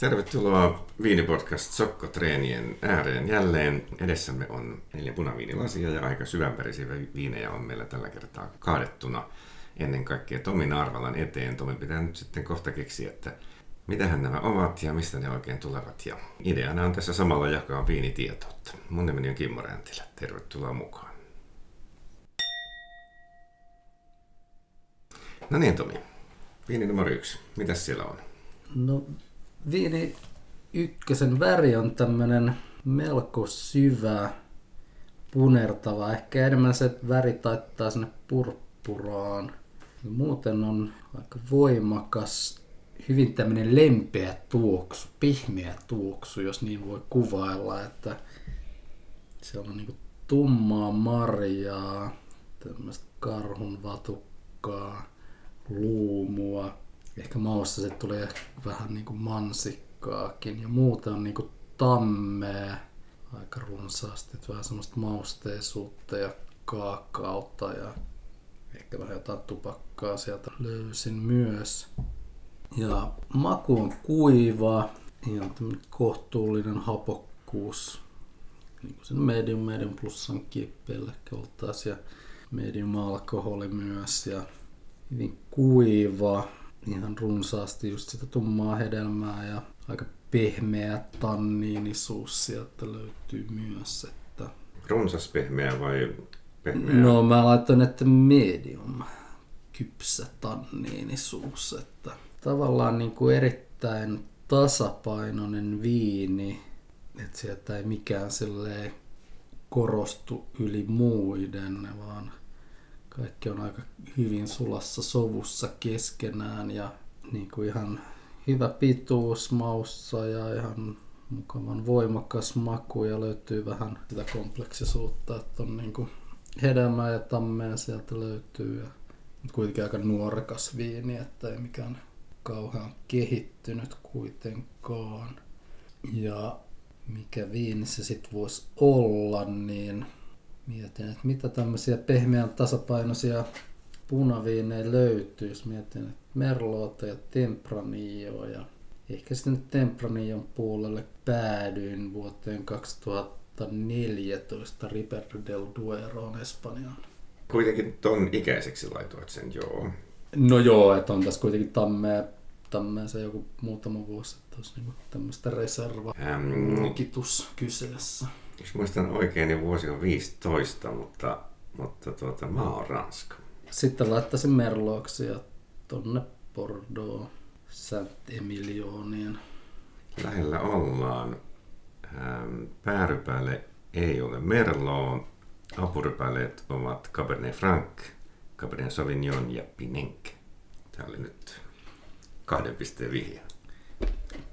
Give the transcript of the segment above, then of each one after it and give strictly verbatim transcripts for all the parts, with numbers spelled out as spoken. Tervetuloa Viinipodcast Sokkotreenien ääreen jälleen. Edessämme on neljä punaviinilasia ja aika syvänvärisiä viinejä on meillä tällä kertaa kaadettuna. Ennen kaikkea Tomin arvalan eteen. Tomi pitää nyt sitten kohta keksiä, että mitähän nämä ovat ja mistä ne oikein tulevat. Ja ideana on tässä samalla jakaa viinitietoutta. Mun nimeni on Kimmo Räntilä. Tervetuloa mukaan. No niin Tomi, viini numero yksi. Mitäs siellä on? No viini ykkösen väri on tämmönen melko syvä, punertava. Ehkä enemmän se väri taittaa sinne purppuraan. Muuten on aika voimakas, hyvin tämmönen lempeä tuoksu, pihmeä tuoksu, jos niin voi kuvailla. Että siellä on niinku tummaa marjaa, tämmöistä karhunvatukkaa, luumua. Ehkä maussa se tulee vähän niinku mansikkaakin ja muuta on niinku tammea, aika runsaasti, vähän semmoista mausteisuutta ja kaakaota ja ehkä vähän jotain tupakkaa sieltä löysin myös. Ja maku on kuiva ja tämmöinen kohtuullinen hapokkuus, niin kuin sen medium, medium plussan kippeillä oltaisiin ja medium alkoholi myös ja hyvin kuiva. Ihan runsaasti just sitä tummaa hedelmää ja aika pehmeä tanniinisuus sieltä löytyy myös. Että runsas pehmeä vai pehmeä? No mä laitoin, että medium kypsä tanniinisuus. Että tavallaan niin kuin erittäin tasapainoinen viini, että sieltä ei mikään silleen korostu yli muiden, vaan kaikki on aika hyvin sulassa sovussa keskenään ja niin kuin ihan hyvä pituus maussa ja ihan mukavan voimakas maku ja löytyy vähän sitä kompleksisuutta, että on niin kuin hedelmää ja tammea sieltä löytyy. Mutta kuitenkin aika nuorekas viini, että ei mikään kauhean kehittynyt kuitenkaan. Ja mikä viini se sitten voisi olla, niin mietin, että mitä tämmöisiä pehmeän tasapainoisia punaviinejä löytyisi. Mietin, että Merlota ja Tempranillo. Ja ehkä sitten Tempranillon puolelle päädyin vuoteen kaksituhattaneljätoista Ribera del Dueroon Espanjaan. Kuitenkin ton ikäiseksi laitoit sen, joo. No joo, että on tässä kuitenkin tammea, tammea se joku muutama vuosi, että olisi niinku tämmöistä reserva-lukitus ähm. kyseessä. Jos muistan oikein, niin vuosi on viisitoista, mutta, mutta tuota, maa on Ranska. Sitten laittaisin Merloksi ja tuonne Bordeaux, Saint-Emilioniin. Lähellä ollaan. Päärypäälle ei ole Merlot. Apurypäleet ovat Cabernet Franc, Cabernet Sauvignon ja Pinenc. Tää oli nyt kahden pisteen vihja.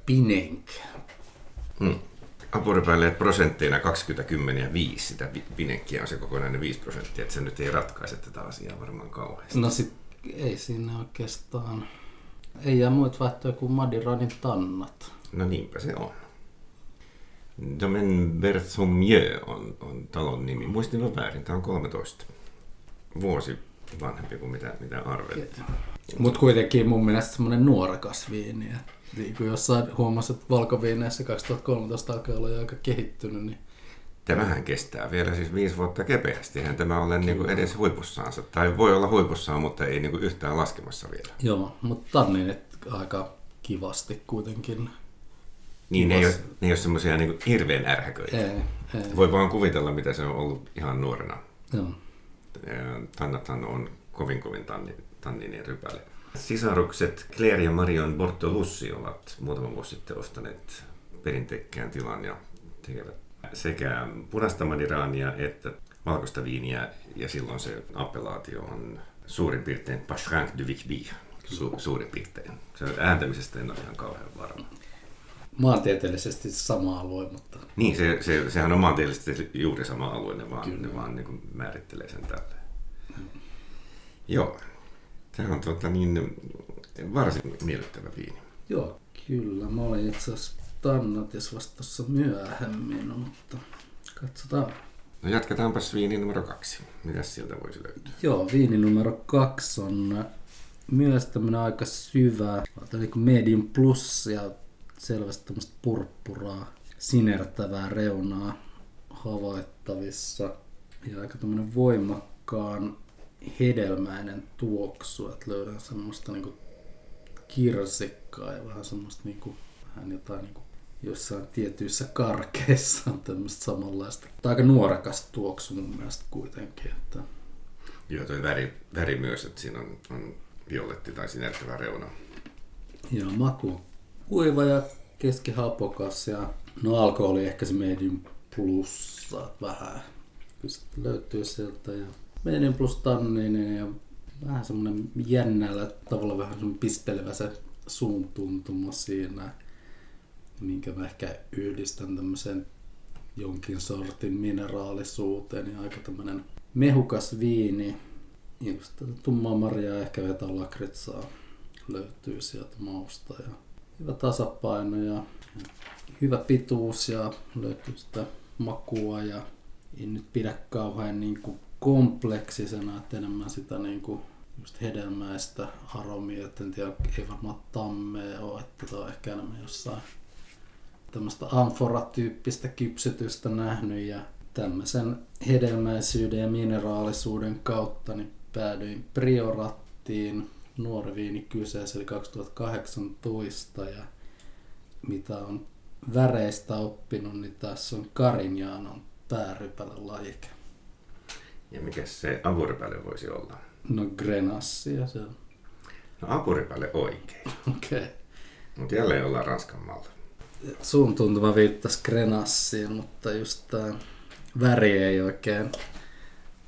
Pinenc. Hmm. Apurypäileet prosentteina kaksikymmentä, kymmenen ja viisi, sitä Pinenkkiä on se kokonainen viisi prosenttia, että se nyt ei ratkaise tätä asiaa varmaan kauheasti. No sit ei siinä oikeastaan, ei jää muut vaihtoehtoja kuin Madiranin tannat. No niinpä se on. Domaine Berthoumieu on, on talon nimi, muistin on väärin, tämä on kolmetoista vuosi vanhempi kuin mitä, mitä arveltiin. Mutta kuitenkin mun mielestä semmoinen nuorakas viini. Niin kuin jossain huomasi, että valkoviineissä kaksituhattakolmetoista alkaa olla aika kehittynyt. Niin tämähän kestää vielä siis viisi vuotta kepeästi. Eihän tämä ole niin kuin edes huipussaansa. Tai voi olla huipussaan, mutta ei niin kuin yhtään laskemassa vielä. Joo, mutta tanninit aika kivasti kuitenkin. Niin, ne ei ole, ne ei ole semmoisia niin kuin hirveän ärhäköitä. Ei, ei. Voi vaan kuvitella, mitä se on ollut ihan nuorena. Joo. Tannathan on kovin kovin tanninien rypäle. Sisarukset Clare ja Marion Bortolussi ovat muutama vuosi sitten ostaneet perinteikkään tilan ja tekevät sekä punaista madirania että valkoista viiniä ja silloin se appellaatio on suurin piirtein Paschranc de Vichby, Su- suurin piirtein. Se on ääntämisestä en ole ihan kauhean varma. Maantieteellisesti sama alue, mutta niin, se, se, sehän on maantieteellisesti juuri sama alue, ne vaan, ne vaan niin kuin määrittelee sen tälleen. Hmm. Joo. Tämä on tuota, niin, varsin miellyttävä viini. Joo, kyllä. Mä olin itse asiassa tannatis vastassa myöhemmin, mutta katsotaan. No jatketaanpas viini numero kaksi. Mitäs sieltä voisi löytyä? Joo, viini numero kaksi on myös tämmöinen aika syvä, medium plus ja selvästi tämmöistä purppuraa, sinertävää reunaa havaittavissa ja aika tämmöinen voimakkaan hedelmäinen tuoksu, että löydän semmoista niinku kirsikkaa ja vähän semmoista niinku, vähän jotain niinku jossain tietyissä karkeissa on tämmöistä samanlaista. Tai aika nuorekas tuoksu mun mielestä kuitenkin. Että... Joo, toi väri, väri myös, että siinä on, on violetti tai sinertävä reuna. Joo, maku. Kuiva ja keskihapokas ja no alkoholi ehkä se medium plussa vähän. Kyllä sitten löytyy sieltä ja medium plus tanniinen ja vähän semmoinen jännällä tavalla vähän semmoinen pistelevä se suun tuntuma siinä. Minkä mä ehkä yhdistän tämmöisen jonkin sortin mineraalisuuteen ja aika tämmönen mehukas viini. Just tätä tummaa marjaa, ehkä vetää lakritsaa löytyy sieltä mausta ja hyvä tasapaino ja hyvä pituus ja löytyy sitä makua ja en nyt pidä kauhean niin kuin kompleksisena, että enemmän sitä niin kuin just hedelmäistä aromia, että en tiedä, ei varmaan tammea ole, että tämä on ehkä enemmän jossain tämmöistä amfora-tyyppistä kypsytystä nähnyt ja tämmöisen hedelmäisyyden ja mineraalisuuden kautta niin päädyin Priorattiin, nuori viini kyseessä, eli kaksituhattakahdeksantoista ja mitä on väreistä oppinut, niin tässä on Carineanon päärypälän lajike. Ja mikä se avurypäle voisi olla? No Grenachea se on. No avurypäle oikein. Okei. Okay. Mutta jälleen ollaan Ranskan maalla. Suun tuntuma viittasi Grenacheen, mutta just tää väri ei oikein,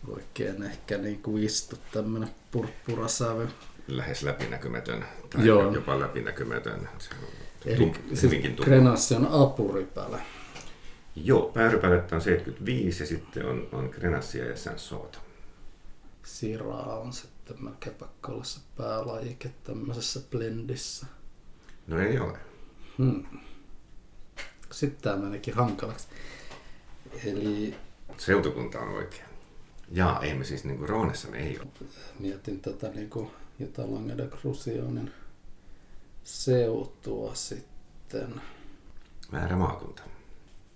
oikein ehkä niinku istu, tämmönen purppurasävy. Lähes läpinäkymätön, tai Joo. jopa läpinäkymätön. Eli Grenache on apurypäle. Joo, päärypälettä on seitsemänkymmentäviisi ja sitten on, on Grenachea ja Saint-Saëns. Syrah on sitten melkein pakko olla se päälajike tämmöisessä blendissä. No ei ole. Hmm. Sitten tämä menikin hankalaksi. Eli... Seutukunta on oikein. Jaa, ei me siis niinku Roonessa ei ole. Mietin tätä niinku jotain Languedoc-Roussillon seutua sitten. Väärä maakunta.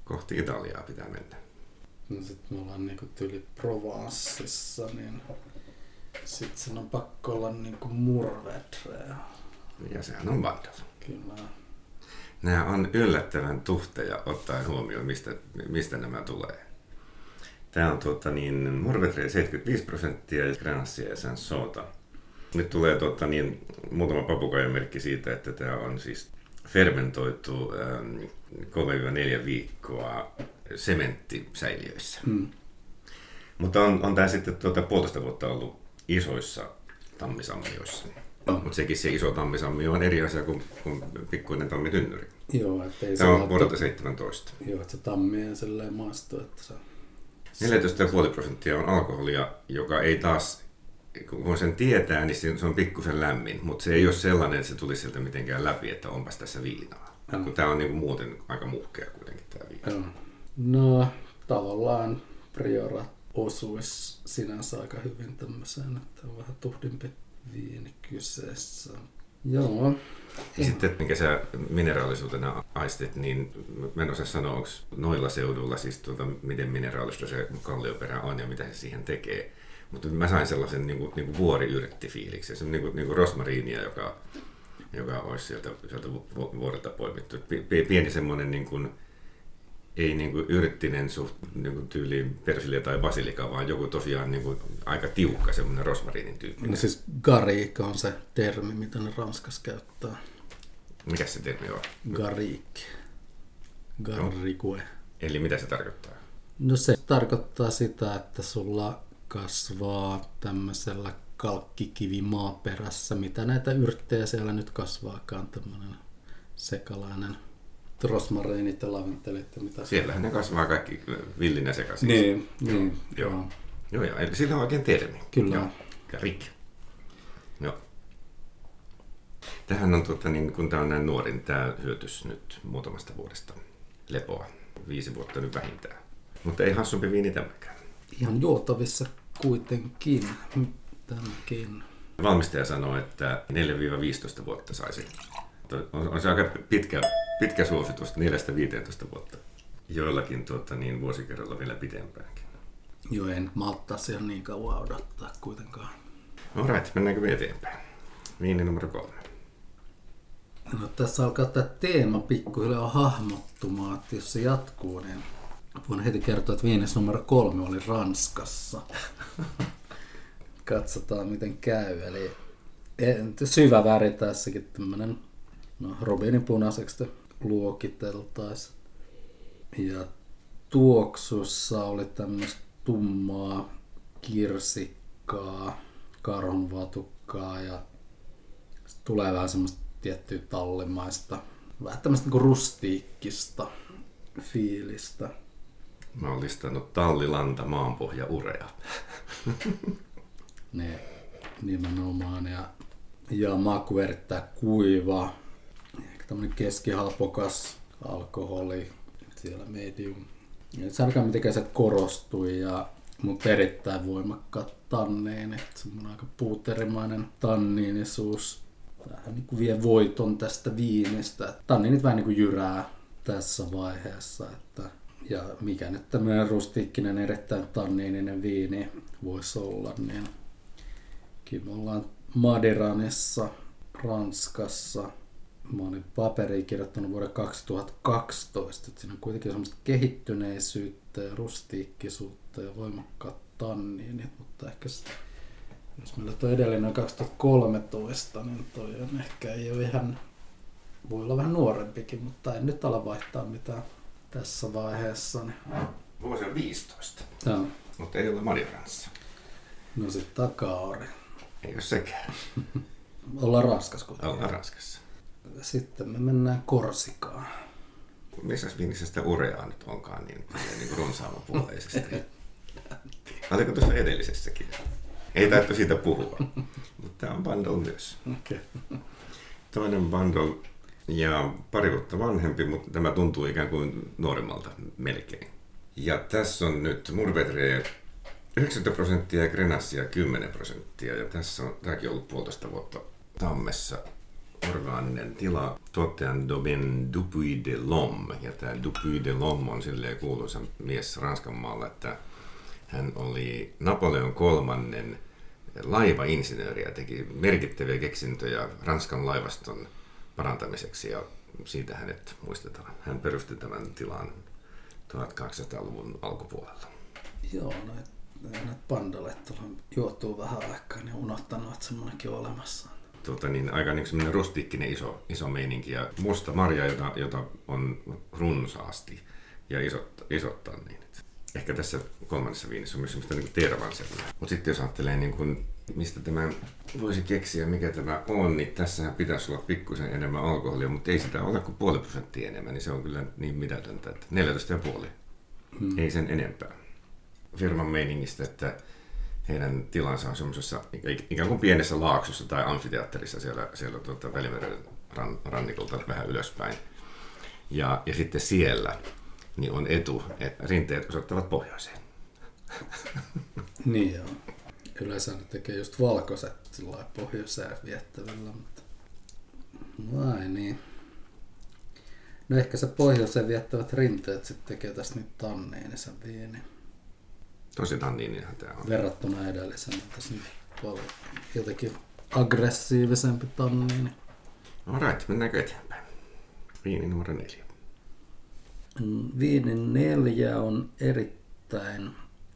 Kohti Italiaa pitää mennä. No sit me ollaan niinku tyyli Provenceissa, niin sit sen on pakko olla niinku Mourvèdreä. Ja sehän on Bandol. Kyllä. Nämä on yllättävän tuhteja ottaen huomioon, mistä, mistä nämä tulee. Tämä on tuota, niin, Mourvèdre seitsemänkymmentäviisi prosenttia ja Grenachea ja Saint-Saënsta. Nyt tulee tuota, niin, muutama papukaijamerkki siitä, että tämä on siis fermentoitu kolme neljä viikkoa sementtisäiliöissä. Mm. Mutta on, on tämä sitten tuota, puolitoista vuotta ollut isoissa tammisammioissa. No. Mutta sekin se iso tammisammio on eri asia kuin, kuin pikkuinen tammitynnyri. Joo, ettei se... Tämä on vuodelta seitsemäntoista. Joo, että se tammi ei silleen maistu, että se... neljätoista pilkku viisi prosenttia on alkoholia, joka ei taas... Kun sen tietää, niin se on pikkusen lämmin, mutta se ei ole sellainen, että se tulisi sieltä mitenkään läpi, että onpas tässä viinaa. No. Kun tämä on niinku muuten aika muhkea kuitenkin tämä viina. No, no tavallaan Priorat osuisi sinänsä aika hyvin tämmöiseen, että on vähän tuhdimpi viini kyseessä. Joo. Sitten minkä sä mineraalisuutena aistit, niin mä en osaa sanoa, onko noilla seuduilla siis tuota, miten mineraalista se kallioperä on ja mitä se siihen tekee. Mutta mä sain sellaisen niin kuin, niin kuin vuoriyrttifiiliksen, se on niin kuin, niin kuin rosmariinia, joka, joka olisi sieltä, sieltä vuorelta poimittu. Pieni semmoinen niin kuin, ei niin kuin yrttinen suht, niin kuin tyyliin persilia tai basilika, vaan joku tosiaan niin kuin aika tiukka semmoinen rosmariinin tyyppinen. No siis Garrigue on se termi, mitä ne Ranskassa käyttää. Mikäs se termi on? Garrigue. Garrigue. No. Eli mitä se tarkoittaa? No se tarkoittaa sitä, että sulla kasvaa tämmöisellä kalkkikivimaaperässä, mitä näitä yrttejä siellä nyt kasvaakaan, tämmöinen sekalainen rosmareinit ja laventelit. Siellähän siellä ne kasvaa kaikki villinä sekaisin. Niin, niin. Joo, joo. joo, joo. Eli sillä on oikein termi. Kyllä. Joo. Garrigue. Joo. Tähän on, tuota, niin, kun tämä on näin nuorin, tämä hyötys nyt muutamasta vuodesta lepoa. Viisi vuotta nyt vähintään. Mutta ei hassumpi viini tämäkään. Ihan juotavissa kuitenkin. Tämänkin. Valmistaja sanoi, että neljä viisitoista vuotta saisi. On se aika pitkä, pitkä suositus neljästä viiteentoista vuotta. Joillakin tuota, niin vuosikerralla vielä pitempäänkin. Joo, en malttaa se on niin kauan odottaa kuitenkaan. No right, mennäänkö me eteenpäin? Viini numero kolme. No, tässä alkaa tämä teema pikkuhiljaa hahmottumaan, että jos se jatkuu, niin voin heti kertoa, että viinis numero kolme oli Ranskassa. Katsotaan miten käy. Eli syvä väri tässäkin tämmöinen, no robininpunaiseksi luokiteltaisiin. Ja tuoksussa oli tämmöistä tummaa kirsikkaa, karhunvatukkaa ja tulee vähän semmoista tiettyä tallimaista, vähän tämmöistä niinku rustiikkista fiilistä. Mä oon listannut tallilanta, maanpohja, urea. Ne, nimenomaan. Ja, ja maku erittäin kuiva, ehkä tämmönen keskihapokas alkoholi, siellä medium. Et sarkaa mitenkään se korostui, ja, mutta erittäin voimakkaat tanneenet, semmonen aika puuterimainen tanniinisuus. Vähän niin kuin vie voiton tästä viinistä. Tanninit vähän niin kuin jyrää tässä vaiheessa. Että, ja mikä nyt tämmöinen rustiikkinen, erittäin tanniininen viini voisi olla, niin me ollaan Madiranissa, Ranskassa. Mä olin paperiin kirjoittanut vuoden kaksituhattakaksitoista. Että siinä on kuitenkin semmoista kehittyneisyyttä ja rustiikkisuutta ja voimakkaat tanniinit, mutta ehkä jos meillä tuo edellinen on kaksituhattakolmetoista, niin toi on ehkä ei ole ihan, voi olla vähän nuorempikin, mutta en nyt ala vaihtaa mitään tässä vaiheessa. Vuosi on viisitoista, no. Mutta ei ole Madiranissa. No sit takaori. Ei oo sekään. Ollaan Ranskassa kuitenkin. Ollaan Ranskassa. Sitten me mennään Korsikaan. Missäs viinissä sitä ureaa nyt onkaan niin, niin runsaamapuoleisesti? Oliko tuossa edellisessäkin? Ei tarvitse siitä puhua, mutta tämä on Bandol myös. Okay. Toinen Bandol ja pari vuotta vanhempi, mutta tämä tuntuu ikään kuin nuoremmalta melkein. Ja tässä on nyt Mourvèdre yhdeksänkymmentä prosenttia ja Grenachea kymmenen prosenttia. Ja tässä on, tämäkin on ollut puolitoista vuotta tammessa, orgaaninen tila. Tuottajan Domaine Dupuy de Lôme. Ja tämä Dupuy de Lôme on silleen kuuluisa mies Ranskanmaalla, että hän oli Napoleon kolmannen laivainsinööri ja teki merkittäviä keksintöjä Ranskan laivaston parantamiseksi ja siitä hänet muistetaan. Hän perusti tämän tilan tuhatkahdeksansataaluvun alkupuolella. Joo, näitä näit bandolet tuolla juotuu vähän aikaa ja niin unohtanut, että semmoinenkin on olemassa. Tuota, niin, aika niin semmoinen rustiikkinen iso, iso meininki ja musta marja, jota, jota on runsaasti ja isot, isot tanniinit. Ehkä tässä kolmannessa viinissä on myös semmoista niin tervanselmaa. Mutta sitten jos ajattelee, niin kun, mistä tämä voisi keksiä, mikä tämä on, niin tässähän pitäisi olla pikkuisen enemmän alkoholia, mutta ei sitä ole kuin puoli prosenttia enemmän, niin se on kyllä niin mitätöntä, että neljätoista pilkku viisi. Hmm. Ei sen enempää. Firman meiningistä, että heidän tilansa on semmoisessa ikään kuin pienessä laaksossa tai amfiteatterissa siellä, siellä tuota Välimeren ran, rannikolta vähän ylöspäin. Ja, ja sitten siellä niin on etu, että rinteet osoittavat pohjoiseen. Niin joo. Yleensä ne tekee just valkoiset sillä pohjoiseen viettävällä, mutta vai niin. No ehkä se pohjoiseen viettävät rinteet sitten tekee tästä nyt tanniinisen viini. Tosi tanniininhan tämä on. Verrattuna edelliseen tässä nyt paljon jotenkin aggressiivisempi tanniini. Alright, mennäänkö eteenpäin? Viini numero neljä. Viinin neljä on erittäin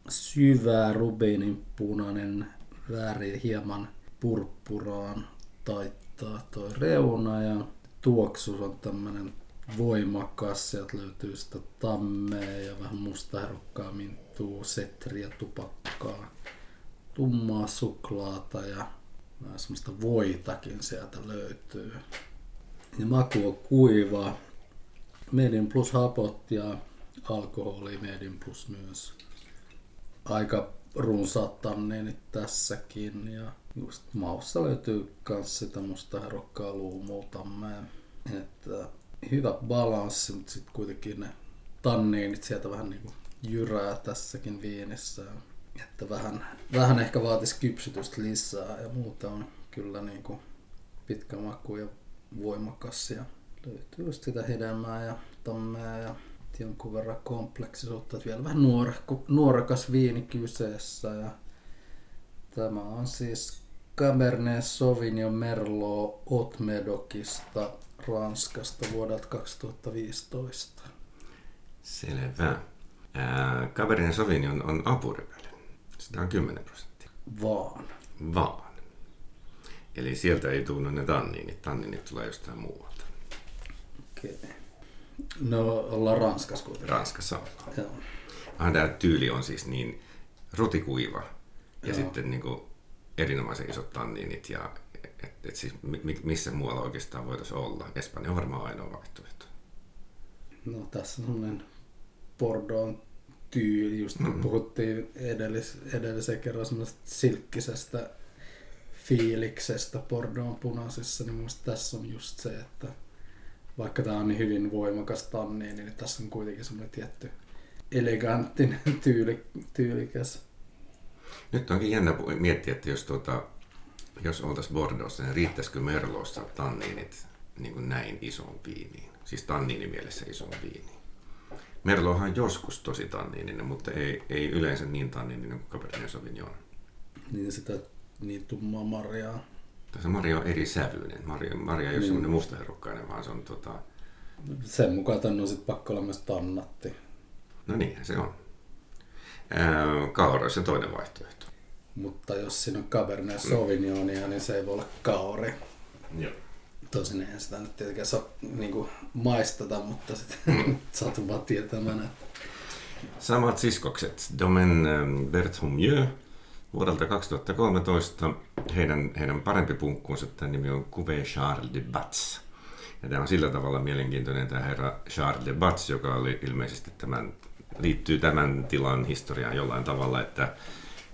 syvä rubiininpunainen väri, hieman purppuraan taittaa toi reuna ja tuoksu on tämmönen voimakas, sieltä löytyy sitä tammea ja vähän mustaherukkaa, mintua, setriä, tupakkaa, tummaa suklaata ja vähän semmoista voitakin sieltä löytyy. Ja maku on kuiva. Medium plus hapot ja alkoholi medium plus myös. Aika runsaat tanniinit tässäkin ja just maussa löytyy myös sitä musta herukkaa luumuutamme. Että hyvä balanssi, mutta sitten kuitenkin ne tanniinit sieltä vähän niin kuin jyrää tässäkin viinissä. Että vähän, vähän ehkä vaatisi kypsytystä lisää ja muuta on kyllä niin kuin pitkä maku ja voimakas ja löytyy just sitä hedelmää ja tammea ja jonkun verran kompleksisuutta, vielä vähän nuorehko, nuorekas viini kyseessä. Ja tämä on siis Cabernet Sauvignon Merlot Haut-Médocista Ranskasta vuodelta kaksituhattaviisitoista. Selvä. Ää, Cabernet Sauvignon on apuriveli. Sitä on kymmenen prosenttia. Vaan. Vaan. Eli sieltä ei tule ne tanniinit. Tanniinit tulee jostain muualta. Okei. Okay. No ollaan Ranskassa kuitenkin. Ranskassa ollaan. Joo. Ah, tämä tyyli on siis niin rutikuiva ja joo, sitten niin kuin erinomaisen isot tanniinit. Ja et, et siis missä muualla oikeastaan voitaisiin olla? Espanja on varmaan ainoa vaihtoehto. No tässä on sellainen Bordeaux tyyli, just kun mm-hmm. puhuttiin edellis, edellisen kerran sellaisesta silkkisestä fiiliksestä Bordeaux punaisissa, niin minusta tässä on just se, että vaikka tämä on niin hyvin voimakas tanniini, niin tässä on kuitenkin semmoinen tietty eleganttinen, tyyli, tyylikäs. Nyt onkin jännä miettiä, että jos, tuota, jos oltaisiin Bordeaussa, niin riittäisikö Merlossa tanniinit niin kuin näin isoon viiniin? Siis tanniini mielessä isoon viiniin. Merlohan joskus tosi tanniininen, mutta ei, ei yleensä niin tanniininen kuin Cabernet Sauvignon. Niin sitä niin tummaa marjaa. Se marja on eri sävyinen. Marja, marja ei ole niin semmoinen mustaherukkainen, vaan se on tota... Sen mukaan tämän on sit pakko olla myös tannatti. No niinhän se on. Ää, kaura on se toinen vaihtoehto. Mutta jos siinä on Cabernet Sauvignonia, niin se ei voi olla kauri. Joo. Tosin eihän sitä nyt tietenkään saa niinku maistata, mutta sitten mm. saatu vaan tietämään. Samat siskokset. Domaine Berthoumieu vuodelta kaksituhattakolmetoista. Heidän, heidän parempi punkkuunsa tämän nimi on Cuvée Charles de Batz. Ja tämä on sillä tavalla mielenkiintoinen tämä herra Charles de Batz, joka oli ilmeisesti tämän, liittyy tämän tilan historiaan jollain tavalla, että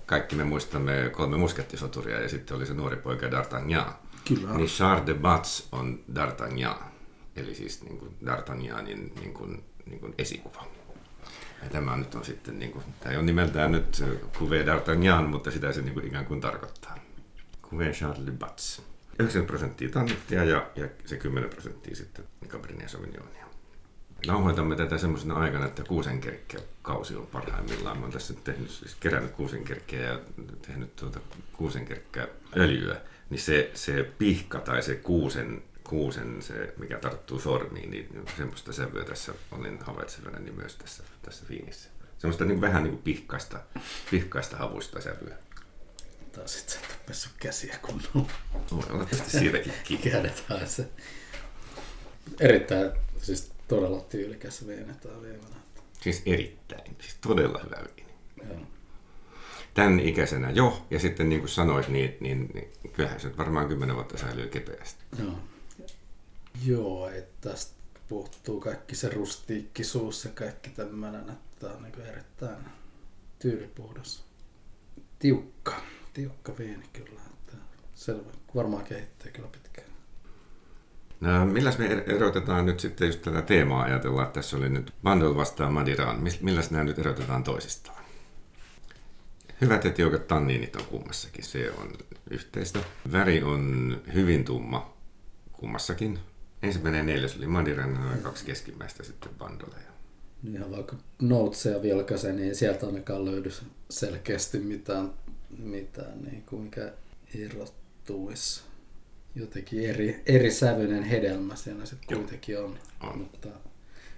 kaikki me muistamme kolme muskettisoturia ja sitten oli se nuori poika D'Artagnan. Kyllä. Niin Charles de Batz on D'Artagnan, eli siis niin kuin D'Artagnanin niin kuin, niin kuin esikuva. Ja tämä nyt on sitten, niin kuin, tämä on nimeltään nyt Cuvée D'Artagnan, mutta sitä se niin kuin ikään kuin tarkoittaa. Cuvée Charles de Batz. yhdeksänkymmentä prosenttia tannittia ja, ja se kymmenen prosenttia sitten Cabernet Sauvignonia. Nauhoitamme tätä semmoisena aikana, että kuusenkerkkäkausi on parhaimmillaan. Mä oon tässä tehnyt, siis kerännyt kuusenkerkkiä ja tehnyt tuota kuusenkerkkäöljyä. Niin se, se pihka tai se kuusen, kuusen se, mikä tarttuu sormiin, niin semmoista sävyä tässä olin havaitsevana niin myös tässä, tässä viinissä. Semmoista niin vähän niin kuin pihkaista, pihkaista havuista sävyä. Tai sit sä et ole pessyt käsiä kunnolla. Voi olla tietysti siitäkin kiinni. Kädetään se. Erittäin, siis todella tyylikäs viini tämä viimana. Siis erittäin, siis todella hyvä viini. Joo. Tämän ikäisenä jo, ja sitten niin kuin sanoit, niin, niin, niin kyllähän se varmaan kymmenen vuotta säilyy kepeästi. Joo, Joo että tästä puuttuu kaikki se rustiikkisuus ja kaikki tämmöinen, että tämä on niin erittäin tyylipuhdas. Tiukka, tiukka viini kyllä, että selvä, varmaan kehittää kyllä pitkään. No, milläs me erotetaan nyt sitten just tätä teemaa ajatellaan, että tässä oli nyt Bandol vastaan Madiran, milläs nämä nyt erotetaan toisistaan? Hyvät ja tiukat tanniinit on kummassakin, se on yhteistä. Väri on hyvin tumma kummassakin. Ensimmäinen neljäs oli Madiran, kaksi keskimmäistä sitten Bandoleja. Ihan vaikka noutseja vilkaisen, niin ei sieltä ainakaan löydy selkeästi mitään, mitään niin kuin mikä erottuisi. Jotenkin eri, eri sävyinen hedelmä siinä sitten kuitenkin on. on. Mutta,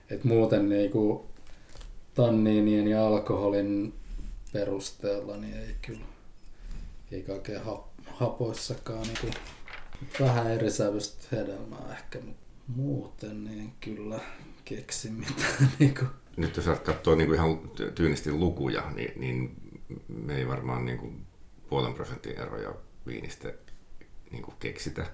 et muuten niin kuin tanniinien ja alkoholin perusteella niin ei kyllä eikä oikein hapoissakaan niin kuin, vähän eri sävyistä hedelmää ehkä, mutta muuten niin kyllä keksi mitään. Niin kuin. Nyt jos saat katsoa niin kuin ihan tyynisti lukuja, niin, niin me ei varmaan niin kuin puolen prosentin eroja viinistä niin kuin keksitä.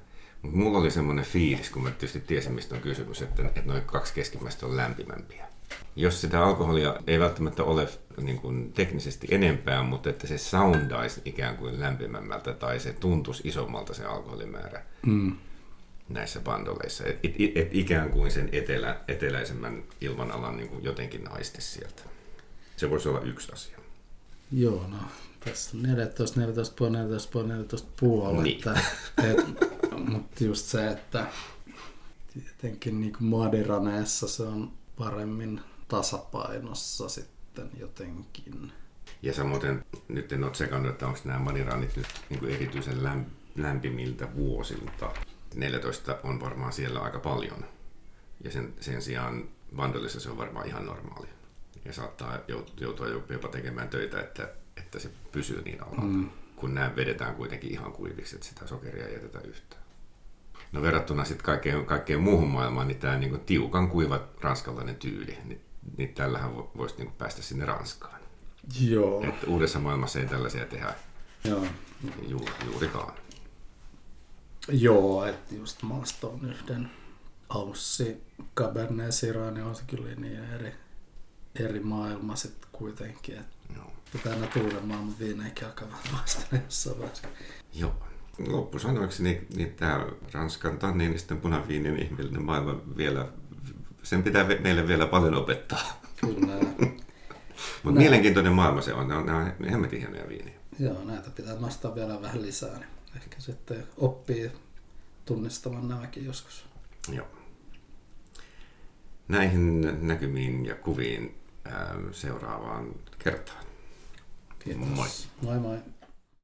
Mut mulla oli semmoinen fiilis, kun mä tietysti tiesin mistä on kysymys, että, että noin kaksi keskimmäistä on lämpimämpiä. Jos sitä alkoholia ei välttämättä ole niin kuin teknisesti enempää, mutta että se soundaisi ikään kuin lämpimämmältä tai se tuntuisi isommalta se alkoholimäärä mm. näissä bandoleissa. Et, et, et ikään kuin sen etelä, eteläisemmän ilmanalan niin kuin jotenkin aisti sieltä. Se voisi olla yksi asia. Joo, no tässä on neljätoista, neljätoista pilkku viisi, neljätoista pilkku viisi, neljätoista pilkku viisi. Niin. Mutta just se, että jotenkin niin kuin Madiraneessa se on paremmin tasapainossa sitten jotenkin. Ja samoin nyt en ole tsekannut, että onko nämä Madiranit nyt niin kuin erityisen lämpimiltä vuosilta. neljätoista on varmaan siellä aika paljon ja sen, sen sijaan Bandolissa se on varmaan ihan normaali. Ja saattaa joutua jopa tekemään töitä, että, että se pysyy niin alhaalla, mm. kun nämä vedetään kuitenkin ihan kuiviksi, että sitä sokeria ei jätetä yhtään. No verrattuna sitten kaikkeen, kaikkeen muuhun maailmaan, niin tämä niinku tiukan kuiva ranskalainen tyyli, niin, niin tällähän voisi niinku päästä sinne Ranskaan. Joo. Että uudessa maailmassa ei tällaisia tehdä. Joo. Ju, juurikaan. Joo, että just maastoon yhden aussi Cabernet Syrah, niin on se kyllä niin eri, eri maailma sitten kuitenkin. Joo. Pitää näitä uuden maailman viinejäkin alkaa vähän maastella jossain vaiheessa. Joo. Loppusanoiksi niin, niin tämä Ranskan tanniinisten punaviinin ihmeellinen maailma vielä, sen pitää meille vielä paljon opettaa. Kyllä. Mutta mielenkiintoinen maailma se on, nämä on hemmetin hienoja viiniä. Joo, näitä pitää maistaa vielä vähän lisää, niin ehkä sitten oppii tunnistamaan nämäkin joskus. Joo. Näihin näkymiin ja kuviin ää, seuraavaan kertaan. Kiitos. Moi. Moi moi.